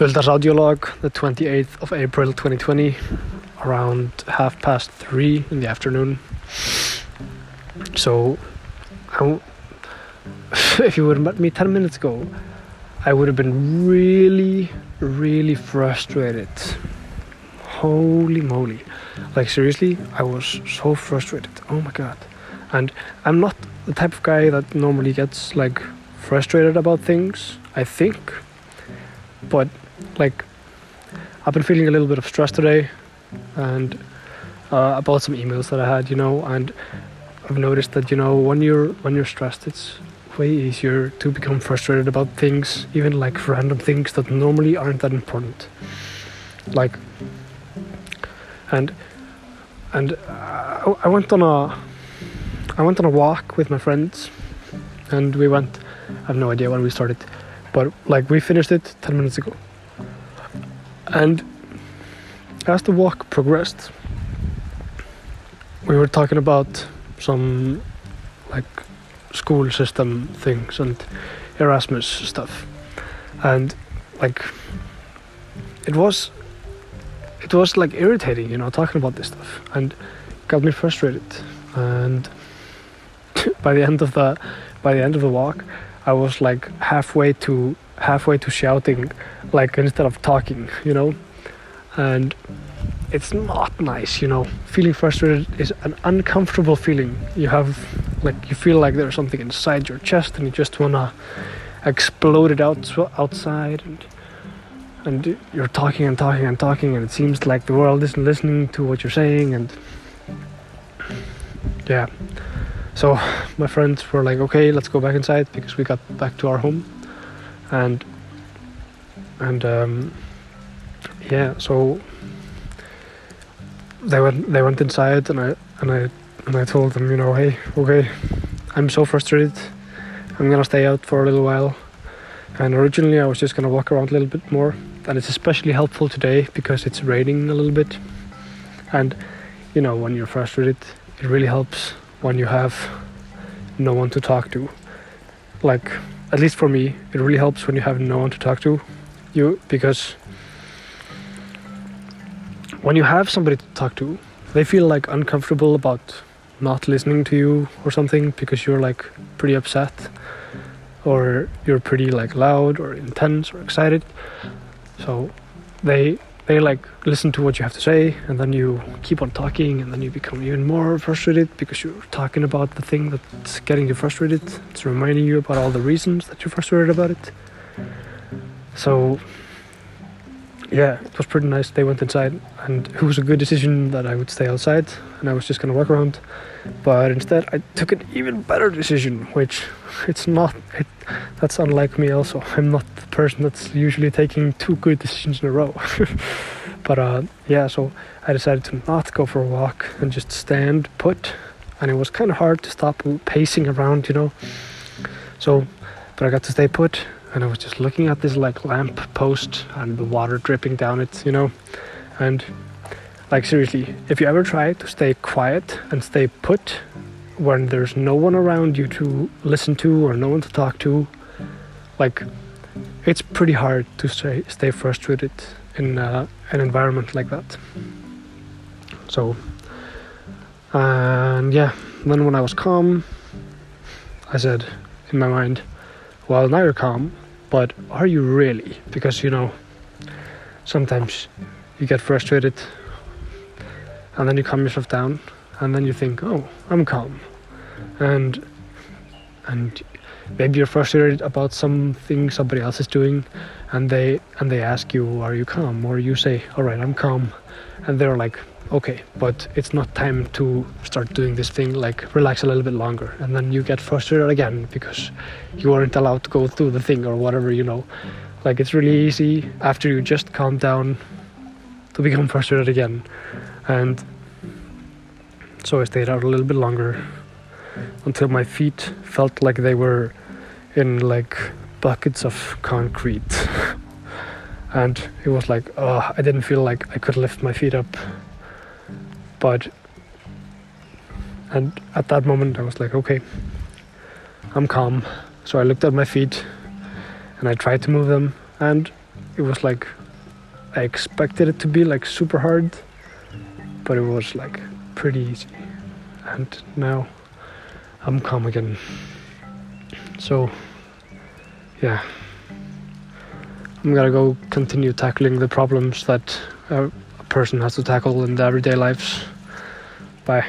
Hulda's audiolog, the 28th of April 2020, around 3:30 in the afternoon. So, if you would have met me 10 minutes ago, I would have been really frustrated. Holy moly. Like, seriously, I was so frustrated. Oh my god. And I'm not the type of guy that normally gets, like, frustrated about things, I think. But, like, I've been feeling a little bit of stress today. And about some emails that I had, and I've noticed that, when you're stressed, it's way easier to become frustrated about things, even like random things that normally aren't that important. Like, and I went on a walk with my friends, and we went. I have no idea when we started, but like we finished it 10 minutes ago. And as the walk progressed, we were talking about some like school system things and Erasmus stuff, and like it was like irritating, talking about this stuff, and got me frustrated. And by the end of the walk, I was like halfway to shouting, like, instead of talking, and it's not nice, Feeling frustrated is an uncomfortable feeling. You feel like there's something inside your chest, and you just wanna explode it outside. And you're talking, and it seems like the world isn't listening to what you're saying. And yeah, so my friends were like, "Okay, let's go back inside," because we got back to our home. So. They went inside, and I told them, "Hey, okay, I'm so frustrated. I'm gonna stay out for a little while." And originally I was just gonna walk around a little bit more, and it's especially helpful today because it's raining a little bit. And when you're frustrated, it really helps when you have no one to talk to. Like, at least for me, it really helps when you have no one to talk to you, because when you have somebody to talk to, they feel like uncomfortable about not listening to you or something, because you're like pretty upset, or you're pretty like loud or intense or excited. So they like listen to what you have to say, and then you keep on talking, and then you become even more frustrated because you're talking about the thing that's getting you frustrated. It's reminding you about all the reasons that you're frustrated about it. So yeah, it was pretty nice. They went inside, and it was a good decision that I would stay outside and I was just gonna walk around. But instead I took an even better decision, which that's unlike me also. I'm not the person that's usually taking two good decisions in a row. But so I decided to not go for a walk and just stand put, and it was kind of hard to stop pacing around, so, but I got to stay put. And I was just looking at this like lamp post and the water dripping down it, And like, seriously, if you ever try to stay quiet and stay put when there's no one around you to listen to or no one to talk to, like, it's pretty hard to stay frustrated in an environment like that. So, and yeah, then when I was calm, I said in my mind, "Well, now you're calm, but are you really?" Because, sometimes you get frustrated and then you calm yourself down, and then you think, "Oh, I'm calm." And maybe you're frustrated about something somebody else is doing, and they ask you, "Are you calm?" Or you say, "All right, I'm calm." And they're like, "Okay, but it's not time to start doing this thing, like relax a little bit longer." And then you get frustrated again because you weren't allowed to go through the thing or whatever, Like, it's really easy after you just calm down to become frustrated again. And so I stayed out a little bit longer until my feet felt like they were in like buckets of concrete. And it was like, I didn't feel like I could lift my feet up. And at that moment I was like, "Okay, I'm calm." So I looked at my feet and I tried to move them, and it was like I expected it to be like super hard, but it was like pretty easy, and now I'm calm again. So yeah, I'm gonna go continue tackling the problems that a person has to tackle in their everyday lives. Bye.